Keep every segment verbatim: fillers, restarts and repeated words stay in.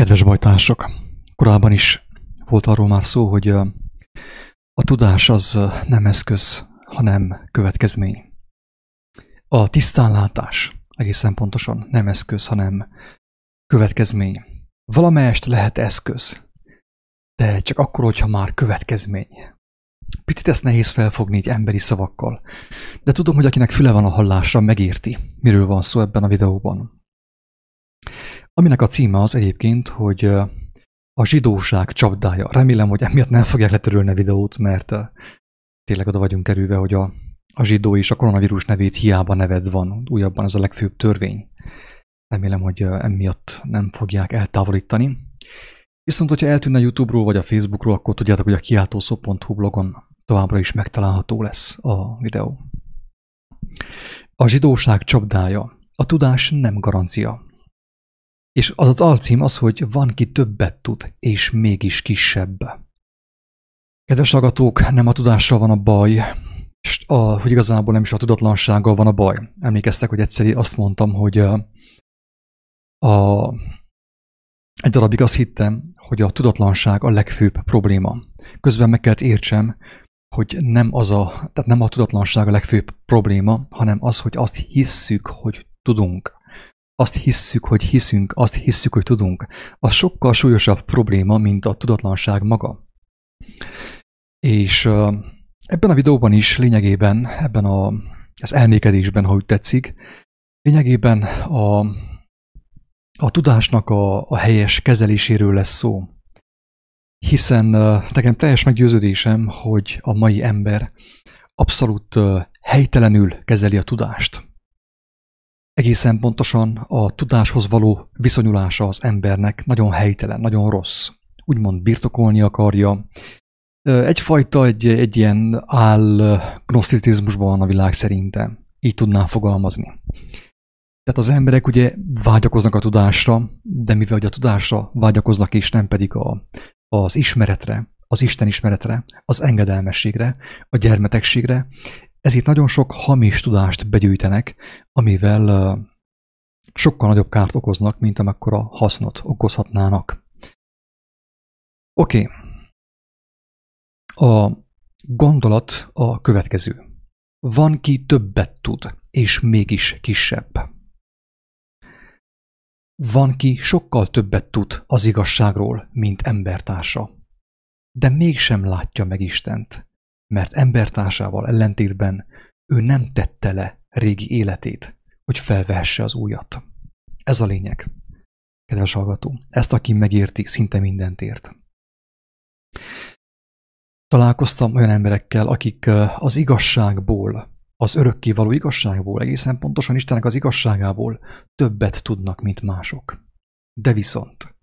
Kedves bajtársak, korábban is volt arról már szó, hogy a tudás az nem eszköz, hanem következmény. A tisztánlátás egészen pontosan nem eszköz, hanem következmény. Valamelyest lehet eszköz, de csak akkor, hogyha már következmény. Picit ezt nehéz felfogni így emberi szavakkal, de tudom, hogy akinek füle van a hallásra, megérti, miről van szó ebben a videóban. Aminek a címe az egyébként, hogy a zsidóság csapdája. Remélem, hogy emiatt nem fogják letörölni a videót, mert tényleg oda vagyunk kerülve, hogy a, a zsidó és a koronavírus nevét hiába neved van. Újabban ez a legfőbb törvény. Remélem, hogy emiatt nem fogják eltávolítani. Viszont, hogyha eltűnne a YouTube-ról vagy a Facebookról, akkor tudjátok, hogy a kiáltószó pont hu blogon továbbra is megtalálható lesz a videó. A zsidóság csapdája. A tudás nem garancia. És az az alcím az, hogy van, ki többet tud, és mégis kisebb. Kedves hallgatók, nem a tudással van a baj, és a, hogy igazából nem is a tudatlansággal van a baj. Emlékeztek, hogy egyszer azt mondtam, hogy a, a, egy darabig azt hittem, hogy a tudatlanság a legfőbb probléma. Közben meg kellett értsem, hogy nem, az a, tehát nem a tudatlanság a legfőbb probléma, hanem az, hogy azt hisszük, hogy tudunk. Azt hisszük, hogy hiszünk, azt hisszük, hogy tudunk. Az sokkal súlyosabb probléma, mint a tudatlanság maga. És ebben a videóban is lényegében, ebben a, az elmékedésben, ha úgy tetszik, lényegében a, a tudásnak a, a helyes kezeléséről lesz szó. Hiszen nekem teljes meggyőződésem, hogy a mai ember abszolút helytelenül kezeli a tudást. Egészen pontosan a tudáshoz való viszonyulása az embernek nagyon helytelen, nagyon rossz. Úgymond birtokolni akarja. Egyfajta, egy, egy ilyen álgnoszticizmusban van a világ szerintem. Így tudnám fogalmazni. Tehát az emberek ugye vágyakoznak a tudásra, de mivel a tudásra vágyakoznak és nem pedig a, az ismeretre, az Isten ismeretre, az engedelmességre, a gyermetegségre, ezért nagyon sok hamis tudást begyűjtenek, amivel sokkal nagyobb kárt okoznak, mint amekkora hasznot okozhatnának. Oké. Okay. A gondolat a következő. Van, ki többet tud, és mégis kisebb. Van, ki sokkal többet tud az igazságról, mint embertársa, de mégsem látja meg Istent, mert embertársával ellentétben ő nem tette le régi életét, hogy felvehesse az újat. Ez a lényeg, kedves hallgató. Ezt, aki megérti, szinte mindent ért. Találkoztam olyan emberekkel, akik az igazságból, az örökkévaló igazságból, egészen pontosan Istennek az igazságából többet tudnak, mint mások. De viszont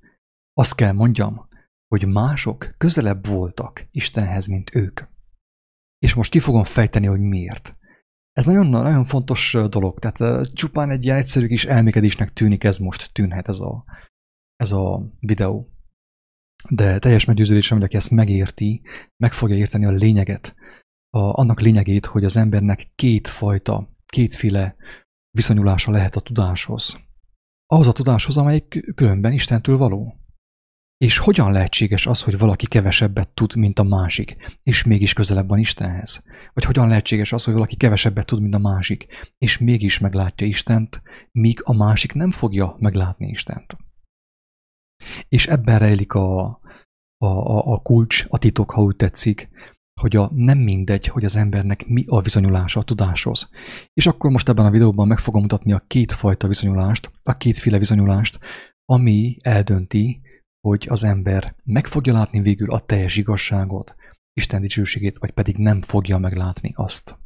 azt kell mondjam, hogy mások közelebb voltak Istenhez, mint ők. És most ki fogom fejteni, hogy miért. Ez nagyon-nagyon fontos dolog, tehát csupán egy ilyen egyszerű kis elmékedésnek tűnik, ez most tűnhet ez a, ez a videó. De teljes meggyőződésem, hogy aki ezt megérti, meg fogja érteni a lényeget, a, annak lényegét, hogy az embernek kétfajta, kétféle viszonyulása lehet a tudáshoz. Ahhoz a tudáshoz, amelyik különben Istentől való. És hogyan lehetséges az, hogy valaki kevesebbet tud, mint a másik, és mégis közelebb van Istenhez? Vagy hogyan lehetséges az, hogy valaki kevesebbet tud, mint a másik, és mégis meglátja Istent, míg a másik nem fogja meglátni Istent? És ebben rejlik a, a, a, a kulcs, a titok, ha úgy tetszik, hogy a nem mindegy, hogy az embernek mi a viszonyulása a tudáshoz. És akkor most ebben a videóban meg fogom mutatni a kétfajta viszonyulást, a kétféle viszonyulást, ami eldönti, hogy az ember meg fogja látni végül a teljes igazságot, Isten dicsőségét, vagy pedig nem fogja meglátni azt.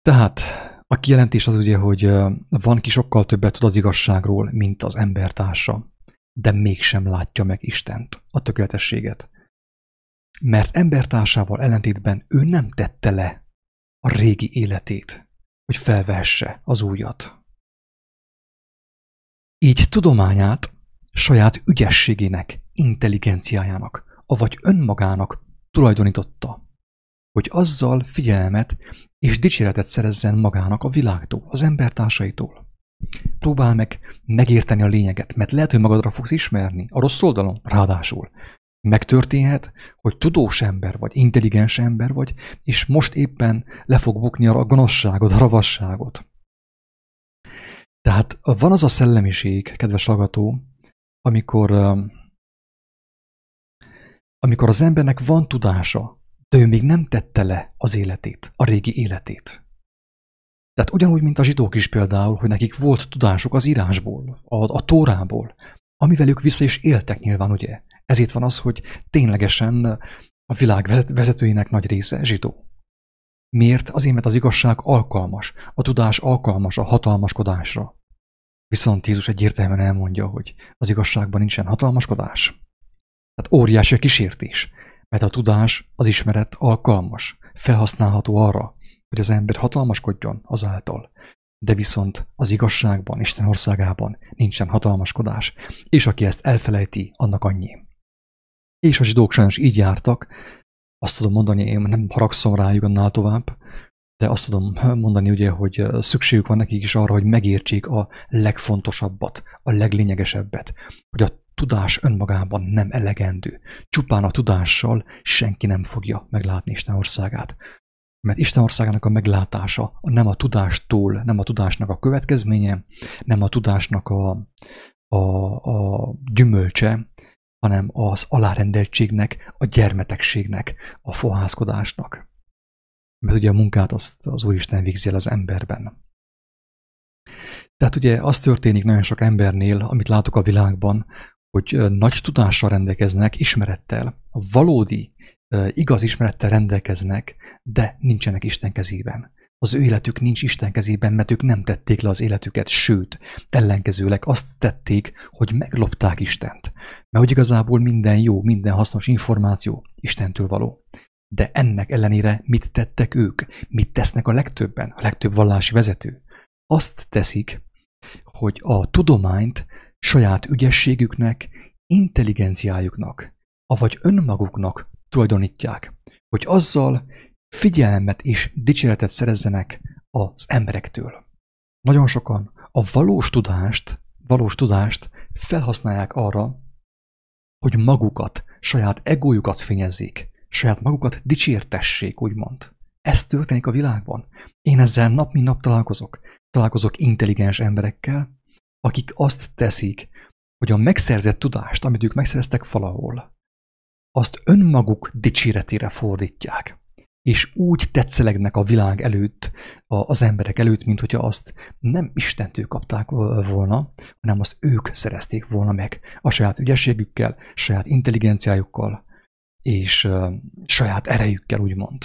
Tehát a kijelentés az ugye, hogy van, ki sokkal többet tud az igazságról, mint az embertársa, de mégsem látja meg Istent, a tökéletességet. Mert embertársával ellentétben ő nem tette le a régi életét, hogy felvehesse az újat. Így tudományát saját ügyességének, intelligenciájának, avagy önmagának tulajdonította, hogy azzal figyelmet és dicséretet szerezzen magának a világtól, az embertársaitól. Próbál meg megérteni a lényeget, mert lehet, hogy magadra fogsz ismerni, a rossz oldalon ráadásul. Megtörténhet, hogy tudós ember vagy, intelligens ember vagy, és most éppen le fog bukni a gonoszságot, a ravasságot. Tehát van az a szellemiség, kedves hallgató, amikor, amikor az embernek van tudása, de ő még nem tette le az életét, a régi életét. Tehát ugyanúgy, mint a zsidók is például, hogy nekik volt tudásuk az írásból, a, a tórából, amivel ők vissza is éltek nyilván, ugye? Ezért van az, hogy ténylegesen a világ vezetőinek nagy része zsidó. Miért? Azért, mert az igazság alkalmas, a tudás alkalmas a hatalmaskodásra. Viszont Jézus egyértelműen elmondja, hogy az igazságban nincsen hatalmaskodás. Tehát óriási a kísértés, mert a tudás, az ismeret alkalmas, felhasználható arra, hogy az ember hatalmaskodjon azáltal. De viszont az igazságban, Isten országában nincsen hatalmaskodás, és aki ezt elfelejti, annak annyi. És a zsidók sajnos így jártak, azt tudom mondani, én nem haragszom rájuk annál tovább, de azt tudom mondani, ugye, hogy szükségük van nekik is arra, hogy megértsék a legfontosabbat, a leglényegesebbet, hogy a tudás önmagában nem elegendő. Csupán a tudással senki nem fogja meglátni Isten országát. Mert Isten országának a meglátása nem a tudástól, nem a tudásnak a következménye, nem a tudásnak a, a, a gyümölcse, hanem az alárendeltségnek, a gyermetegségnek, a fohászkodásnak. Mert ugye a munkát azt az Úristen végzi el az emberben. Tehát ugye az történik nagyon sok embernél, amit látok a világban, hogy nagy tudással rendelkeznek, ismerettel, a valódi, igaz ismerettel rendelkeznek, de nincsenek Isten kezében. Az ő életük nincs Isten kezében, mert ők nem tették le az életüket, sőt, ellenkezőleg azt tették, hogy meglopták Istent. Mert hogy igazából minden jó, minden hasznos információ Istentől való. De ennek ellenére mit tettek ők? Mit tesznek a legtöbben? A legtöbb vallási vezető? Azt teszik, hogy a tudományt saját ügyességüknek, intelligenciájuknak, avagy önmaguknak tulajdonítják, hogy azzal figyelmet és dicséretet szerezzenek az emberektől. Nagyon sokan a valós tudást, valós tudást felhasználják arra, hogy magukat, saját egójukat fényezzék, saját magukat dicsértessék, úgymond. Ez történik a világban. Én ezzel nap mint nap találkozok. Találkozok intelligens emberekkel, akik azt teszik, hogy a megszerzett tudást, amit ők megszereztek valahol, azt önmaguk dicséretére fordítják, és úgy tetszelegnek a világ előtt, az emberek előtt, mint hogyha azt nem Istentől kapták volna, hanem azt ők szerezték volna meg a saját ügyességükkel, saját intelligenciájukkal, és saját erejükkel, úgymond.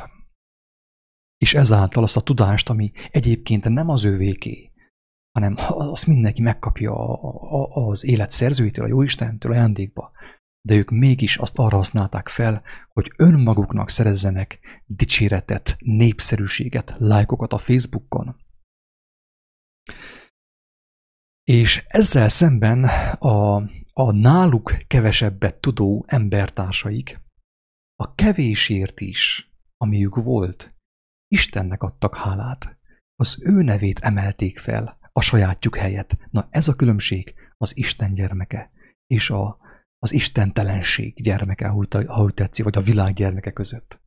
És ezáltal azt a tudást, ami egyébként nem az ővéké, hanem azt mindenki megkapja az élet szerzőitől, a Jóistentől ajándékba, de ők mégis azt arra használták fel, hogy önmaguknak szerezzenek dicséretet, népszerűséget, lájkokat a Facebookon. És ezzel szemben a, a náluk kevesebbet tudó embertársaik a kevésért is, amiük volt, Istennek adtak hálát. Az ő nevét emelték fel a sajátjuk helyett. Na ez a különbség az Isten gyermeke és a az istentelenség gyermeke, ha úgy tetszik, vagy a világ gyermeke között.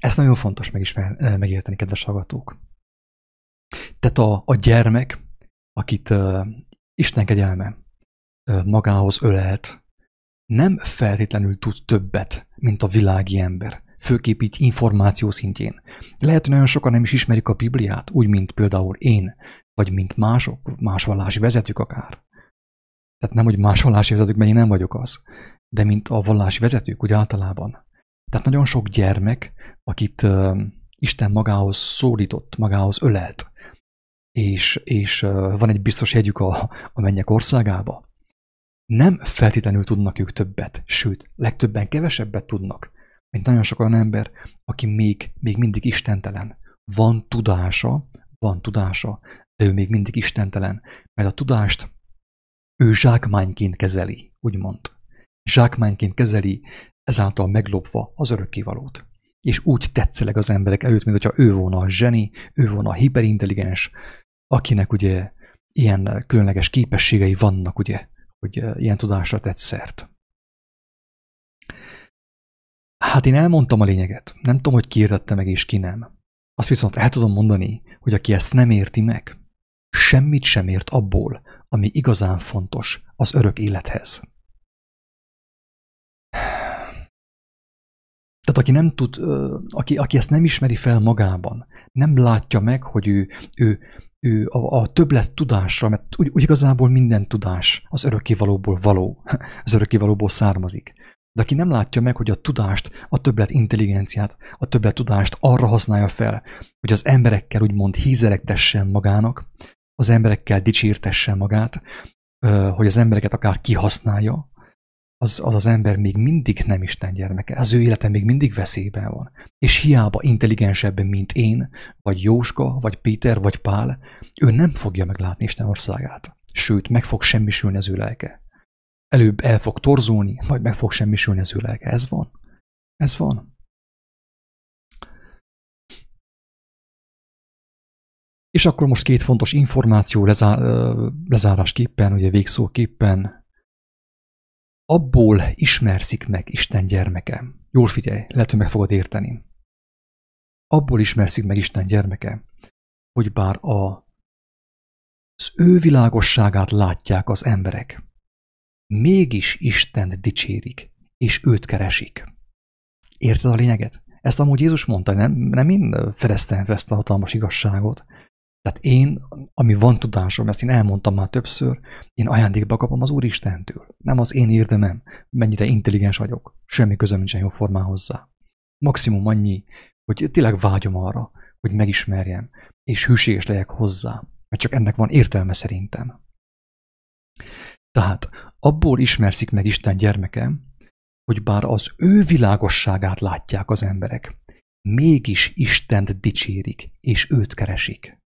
Ez nagyon fontos megismer, megérteni, kedves hallgatók. Tehát a, a gyermek, akit uh, Isten kegyelme uh, magához ölelt, nem feltétlenül tud többet, mint a világi ember, főképp így információ szintjén. Lehet, hogy nagyon sokan nem is ismerik a Bibliát, úgy, mint például én, vagy mint mások, más vallási vezetők akár. Tehát nem, hogy más vallási vezetők, mert én nem vagyok az, de mint a vallási vezetők, úgy általában. Tehát nagyon sok gyermek, akit uh, Isten magához szólított, magához ölelt, és, és uh, van egy biztos jegyük a, a mennyek országába, nem feltétlenül tudnak ők többet, sőt, legtöbben kevesebbet tudnak, mint nagyon sok olyan ember, aki még, még mindig istentelen. Van tudása, van tudása, de ő még mindig istentelen, mert a tudást ő zsákmányként kezeli, úgymond. Zsákmányként kezeli, ezáltal meglopva az örökkévalót. És úgy tetszeleg az emberek előtt, mint hogyha ő volna a zseni, ő volna a hiperintelligens, akinek ugye ilyen különleges képességei vannak, ugye, hogy ilyen tudásra tett szert. Hát én elmondtam a lényeget. Nem tudom, hogy ki értette meg és ki nem. Azt viszont el tudom mondani, hogy aki ezt nem érti meg, semmit sem ért abból, ami igazán fontos az örök élethez. Tehát aki nem tud, aki, aki ezt nem ismeri fel magában, nem látja meg, hogy ő, ő, ő a, a többlet tudásra, mert úgy, úgy igazából minden tudás az örökkévalóból való, az örökkévalóból származik. De aki nem látja meg, hogy a tudást, a többlet intelligenciát, a többlet tudást arra használja fel, hogy az emberekkel úgymond hízeregtessen magának, az emberekkel dicsértessen magát, hogy az embereket akár kihasználja, az az, az ember még mindig nem Isten gyermeke, az ő élete még mindig veszélyben van. És hiába intelligensebb, mint én, vagy Jóska, vagy Péter, vagy Pál, ő nem fogja meglátni Isten országát. Sőt, meg fog semmisülni az ő lelke. Előbb el fog torzulni, majd meg fog semmisülni az ő lelke. Ez van. Ez van. És akkor most két fontos információ lezá- lezárásképpen, ugye végszóképpen. Abból ismerszik meg Isten gyermeke. Jól figyelj, lehet, hogy meg fogod érteni. Abból ismerszik meg Isten gyermeke, hogy bár a, az ő világosságát látják az emberek, mégis Istent dicsérik, és őt keresik. Érted a lényeget? Ezt amúgy Jézus mondta, nem, nem én fedeztem fel ezt a hatalmas igazságot. Tehát én, ami van tudásom, ezt én elmondtam már többször, én ajándékba kapom az Úr Istentől. Nem az én érdemem, mennyire intelligens vagyok. Semmi közöm nincsen jóformán hozzá. Maximum annyi, hogy tényleg vágyom arra, hogy megismerjem, és hűséges legyek hozzá, mert csak ennek van értelme szerintem. Tehát abból ismerszik meg Isten gyermeke, hogy bár az ő világosságát látják az emberek, mégis Istent dicsérik, és őt keresik.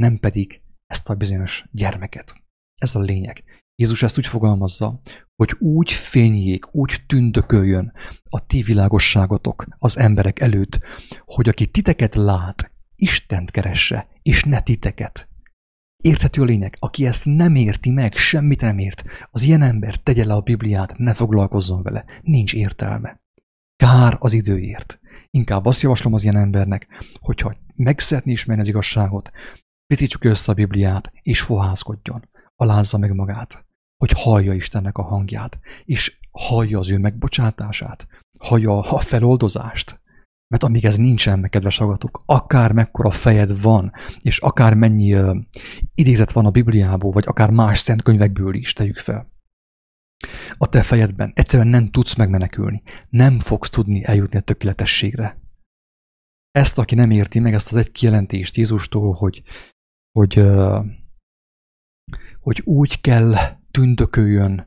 Nem pedig ezt a bizonyos gyermeket. Ez a lényeg. Jézus ezt úgy fogalmazza, hogy úgy fényjék, úgy tündököljön a ti világosságotok az emberek előtt, hogy aki titeket lát, Istent keresse, és ne titeket. Érthető a lényeg, aki ezt nem érti meg, semmit nem ért, az ilyen ember tegye le a Bibliát, ne foglalkozzon vele, nincs értelme. Kár az időért. Inkább azt javaslom az ilyen embernek, hogyha meg szeretné ismerni az igazságot, picítsuk össze a Bibliát, és fohászkodjon, alázza meg magát, hogy hallja Istennek a hangját, és hallja az ő megbocsátását, hallja a feloldozást. Mert amíg ez nincsen meg, kedves hallgatók, akár mekkora fejed van, és akár mennyi uh, idézet van a Bibliából, vagy akár más szent könyvekből is, tegyük fel. A te fejedben egyszerűen nem tudsz megmenekülni, nem fogsz tudni eljutni a tökéletességre. Ezt, aki nem érti meg, ezt az egy kijelentést Jézustól, hogy, hogy, uh, hogy úgy kell tündököljön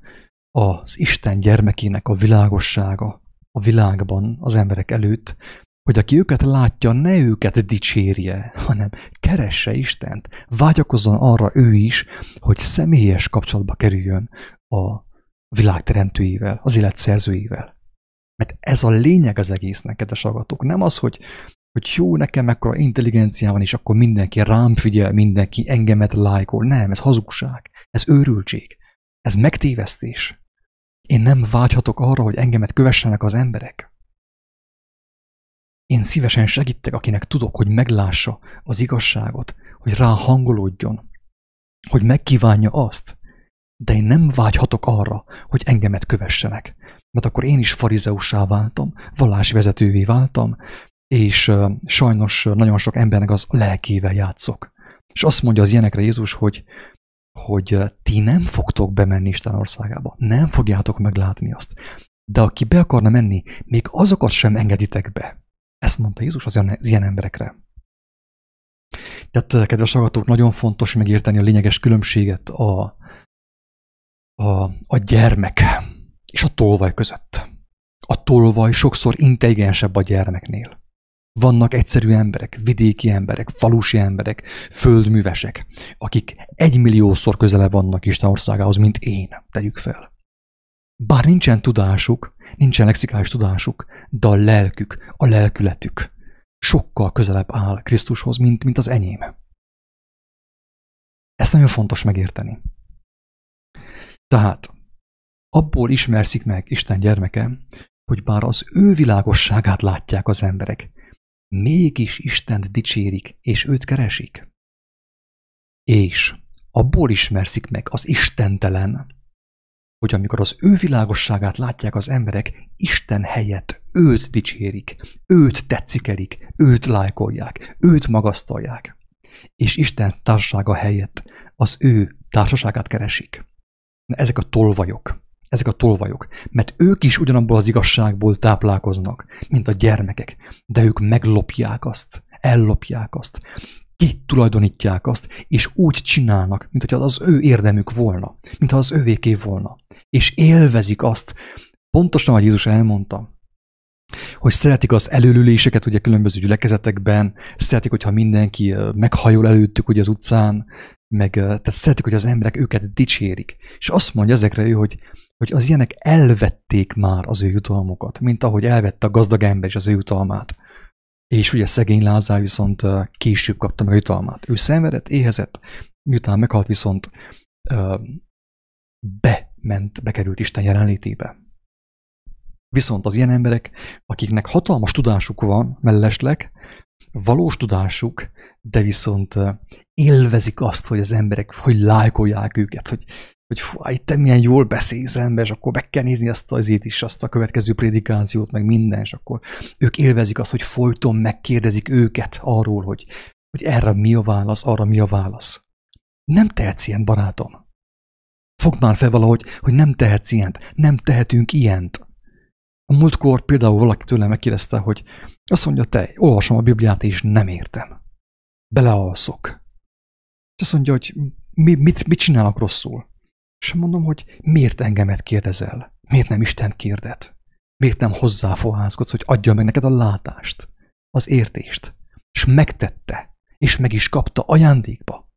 az Isten gyermekének a világossága a világban az emberek előtt, hogy aki őket látja, ne őket dicsérje, hanem keresse Istent, vágyakozzon arra ő is, hogy személyes kapcsolatba kerüljön a világ teremtőjével, az élet szerzőjével. Mert ez a lényeg az egésznek, kedves hallgatók. Nem az, hogy, hogy jó, nekem mekkora intelligenciám van, és akkor mindenki rám figyel, mindenki engemet lájkol. Nem, ez hazugság, ez őrültség, ez megtévesztés. Én nem vágyhatok arra, hogy engemet kövessenek az emberek. Én szívesen segítek, akinek tudok, hogy meglássa az igazságot, hogy ráhangolódjon, hogy megkívánja azt, de én nem vágyhatok arra, hogy engemet kövessenek. Mert akkor én is farizeussá váltam, vallásvezetővé váltam, és uh, sajnos uh, nagyon sok embernek az lelkével játszok. És azt mondja az ilyenekre Jézus, hogy hogy ti nem fogtok bemenni Isten országába, nem fogjátok meglátni azt. De aki be akarna menni, még azokat sem engeditek be. Ezt mondta Jézus az ilyen emberekre. Tehát, kedves hallgatók, nagyon fontos megérteni a lényeges különbséget a, a, a gyermek és a tolvaj között. A tolvaj sokszor intelligensebb a gyermeknél. Vannak egyszerű emberek, vidéki emberek, falusi emberek, földművesek, akik egymilliószor közelebb vannak Isten országához, mint én, tegyük fel. Bár nincsen tudásuk, nincsen lexikális tudásuk, de a lelkük, a lelkületük sokkal közelebb áll Krisztushoz, mint, mint az enyém. Ezt nagyon fontos megérteni. Tehát abból ismerszik meg Isten gyermeke, hogy bár az ő világosságát látják az emberek, mégis Istent dicsérik, és őt keresik. És abból ismerszik meg az istentelen, hogy amikor az ő világosságát látják az emberek, Isten helyett őt dicsérik, őt tetszik, őt lájkolják, őt magasztalják, és Isten társasága helyett az ő társaságát keresik. Na, ezek a tolvajok, ezek a tolvajok, mert ők is ugyanabból az igazságból táplálkoznak, mint a gyermekek, de ők meglopják azt, ellopják azt, kitulajdonítják azt, és úgy csinálnak, mint hogyha az ő érdemük volna, mintha az övéké volna. És élvezik azt, pontosan, ahogy Jézus elmondta, hogy szeretik az előlüléseket, ugye különböző gyülekezetekben, szeretik, hogyha mindenki meghajol előttük ugye az utcán, meg tehát szeretik, hogy az emberek őket dicsérik. És azt mondja ezekre ő, hogy, hogy az ilyenek elvették már az ő jutalmukat, mint ahogy elvette a gazdag ember is az ő jutalmát. És ugye szegény Lázár viszont később kapta meg a jutalmát. Ő szenvedett, éhezett, miután meghalt viszont bement, bekerült Isten jelenlétébe. Viszont az ilyen emberek, akiknek hatalmas tudásuk van, mellesleg, valós tudásuk, de viszont élvezik azt, hogy az emberek, hogy lájkolják őket, hogy, hogy fú, te milyen jól beszélsz ember, és akkor meg kell nézni azt azért is, azt a következő prédikációt, meg minden, és akkor ők élvezik azt, hogy folyton megkérdezik őket arról, hogy, hogy erre mi a válasz, arra mi a válasz. Nem tehetsz ilyen, barátom. Fogd már fel valahogy, hogy nem tehetsz ilyent, nem tehetünk ilyent. A múltkor például valaki tőlem megkérdezte, hogy azt mondja, te, olvasom a Bibliát, és nem értem. Belealszok. És azt mondja, hogy mi, mit, mit csinálok rosszul? És mondom, hogy miért engemet kérdezel? Miért nem Istent kérded? Miért nem hozzáfohászkodsz, hogy adja meg neked a látást, az értést? És megtette, és meg is kapta ajándékba.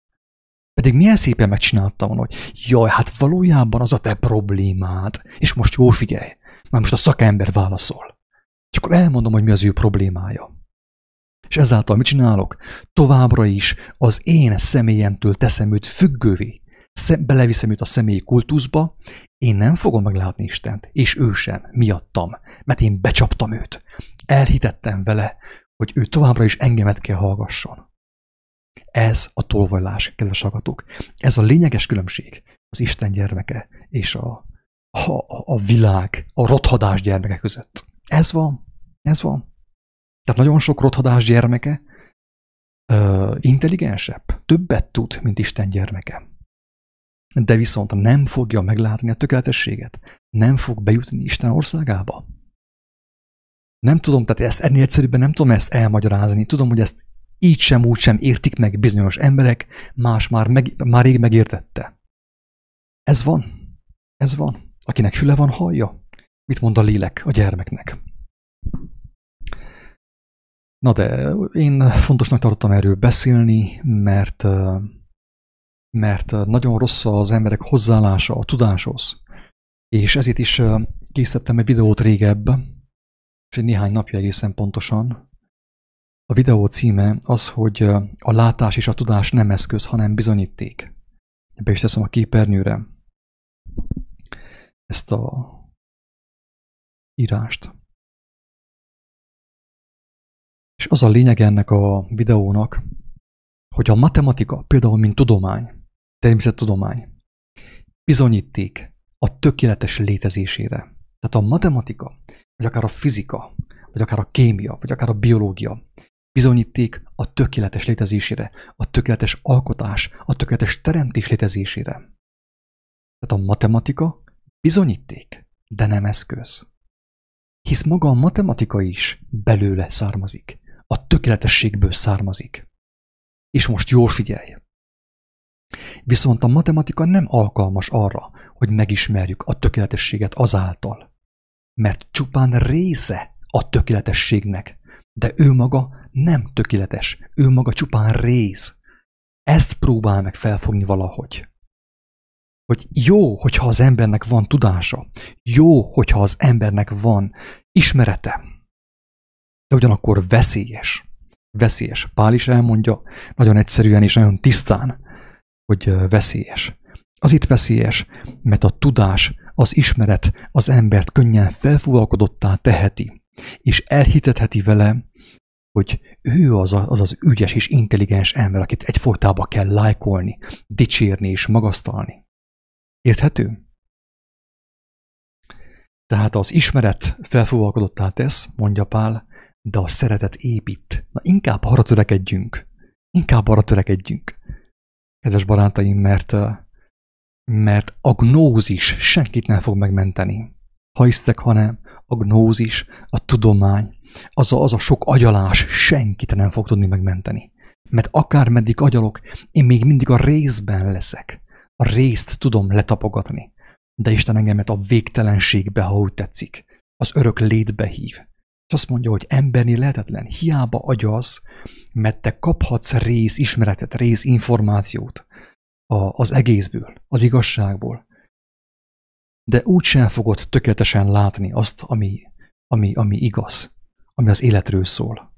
Pedig milyen szépen megcsinálta volna, hogy jaj, hát valójában az a te problémád, és most jól figyelj. Már most a szakember válaszol. És akkor elmondom, hogy mi az ő problémája. És ezáltal mit csinálok? Továbbra is az én személyemtől teszem őt függővé. Beleviszem őt a személyi kultuszba. Én nem fogom meglátni Istent, és ő sem, miattam. Mert én becsaptam őt. Elhitettem vele, hogy ő továbbra is engemet kell hallgasson. Ez a tolvajlás, kedves hallgatók. Ez a lényeges különbség az Isten gyermeke és a A, a világ, a rothadás gyermeke között. Ez van, ez van. Tehát nagyon sok rothadás gyermeke euh, intelligensebb, többet tud, mint Isten gyermeke. De viszont nem fogja meglátni a tökéletességet, nem fog bejutni Isten országába. Nem tudom, tehát ezt ennél egyszerűbben nem tudom ezt elmagyarázni. Tudom, hogy ezt így sem, úgy sem értik meg bizonyos emberek, más már, meg, már rég megértette. Ez van. Ez van. Akinek füle van, hallja. Mit mond a lélek a gyermeknek? Na de én fontosnak tartottam erről beszélni, mert, mert nagyon rossz az emberek hozzáállása a tudáshoz. És ezért is készítettem egy videót régebb, és egy néhány napja egészen pontosan. A videó címe az, hogy a látás és a tudás nem eszköz, hanem bizonyíték. Be is teszem a képernyőre ezt a írást. És az a lényeg ennek a videónak, hogy a matematika, például mint tudomány, természettudomány, bizonyíték a tökéletes létezésére. Tehát a matematika, vagy akár a fizika, vagy akár a kémia, vagy akár a biológia bizonyíték a tökéletes létezésére, a tökéletes alkotás, a tökéletes teremtés létezésére. Tehát a matematika bizonyíték, de nem eszköz. Hisz maga a matematika is belőle származik. A tökéletességből származik. És most jól figyelj! Viszont a matematika nem alkalmas arra, hogy megismerjük a tökéletességet azáltal. Mert csupán része a tökéletességnek, de ő maga nem tökéletes, ő maga csupán rész. Ezt próbál meg felfogni valahogy. Hogy jó, hogyha az embernek van tudása, jó, hogyha az embernek van ismerete, de ugyanakkor veszélyes. Veszélyes. Pál is elmondja nagyon egyszerűen és nagyon tisztán, hogy veszélyes. Az itt veszélyes, mert a tudás, az ismeret az embert könnyen felfúvalkodottá teheti, és elhitetheti vele, hogy ő az, a, az az ügyes és intelligens ember, akit egyfolytában kell lájkolni, dicsérni és magasztalni. Érthető? Tehát az ismeret felfúvalkodottá tesz, mondja Pál, de a szeretet épít. Na inkább arra törekedjünk. Inkább arra törekedjünk. Kedves barátaim, mert, mert a gnózis senkit nem fog megmenteni. Ha hisztek, hanem a gnózis, a tudomány, az a, az a sok agyalás senkit nem fog tudni megmenteni. Mert akármeddig agyalok, én még mindig a részben leszek. A részt tudom letapogatni. De Isten engemet a végtelenségbe, ha úgy tetszik, az örök létbe hív. És azt mondja, hogy emberni lehetetlen, hiába agyalsz, mert te kaphatsz rész ismeretet, rész információt az egészből, az igazságból. De úgysem fogod tökéletesen látni azt, ami, ami, ami igaz, ami az életről szól.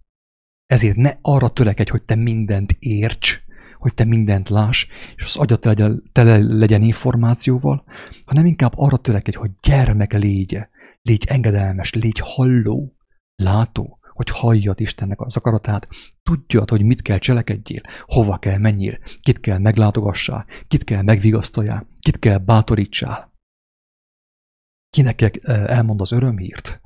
Ezért ne arra törekedj, hogy te mindent érts, hogy te mindent láss, és az agyad tele, tele legyen információval, hanem inkább arra törekedj, hogy gyermek légy, légy engedelmes, légy halló, látó, hogy halljad Istennek az akaratát, tudjad, hogy mit kell cselekedjél, hova kell menjél, kit kell meglátogassál, kit kell megvigasztaljál, kit kell bátorítsál. Kinek kell elmond az örömhírt?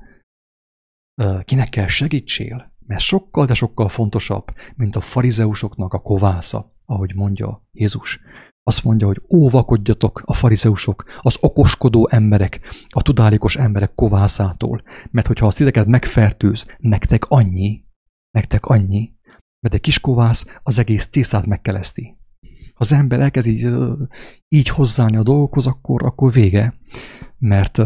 Kinek kell segítsél? Mert sokkal, de sokkal fontosabb, mint a farizeusoknak a kovásza, ahogy mondja Jézus. Azt mondja, hogy óvakodjatok a farizeusok, az okoskodó emberek, a tudálékos emberek kovászától, mert hogyha a szíveket megfertőz, nektek annyi, nektek annyi, mert egy kis kovász az egész tésztát megkeleszti. Ha az ember elkezd így, így hozzáállni a dolgokhoz, akkor, akkor vége, mert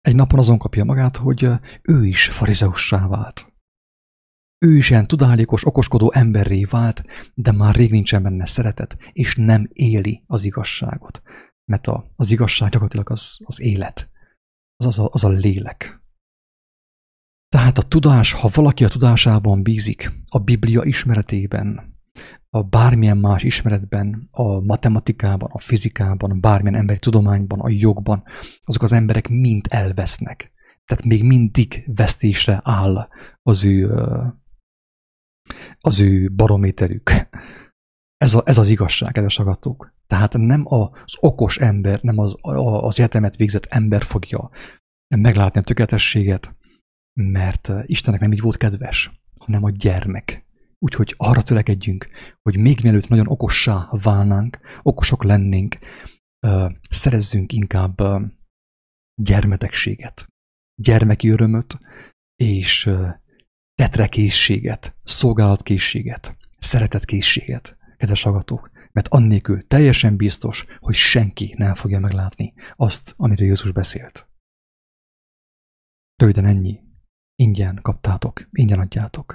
egy napon azon kapja magát, hogy ő is farizeussá vált. Ő is ilyen tudálékos, okoskodó emberré vált, de már rég nincsen benne szeretet, és nem éli az igazságot. Mert a, az igazság gyakorlatilag az, az élet, az, az, a, az a lélek. Tehát a tudás, ha valaki a tudásában bízik, a Biblia ismeretében, a bármilyen más ismeretben, a matematikában, a fizikában, bármilyen emberi tudományban, a jogban, azok az emberek mind elvesznek. Tehát még mindig vesztésre áll az ő... az ő barométerük. Ez, a, ez az igazság, kedves hallgatók. Tehát nem az okos ember, nem az, az egyetemet végzett ember fogja meglátni a tökéletességet, mert Istennek nem így volt kedves, hanem a gyermek. Úgyhogy arra törekedjünk, hogy még mielőtt nagyon okossá válnánk, okosok lennénk, szerezzünk inkább gyermetegséget, gyermeki örömöt, és tetrekészséget, szolgálatkészséget, szeretetkészséget, kedves hallgatók, mert annélkül teljesen biztos, hogy senki nem fogja meglátni azt, amiről Jézus beszélt. Röviden ennyi. Ingyen kaptátok, ingyen adjátok.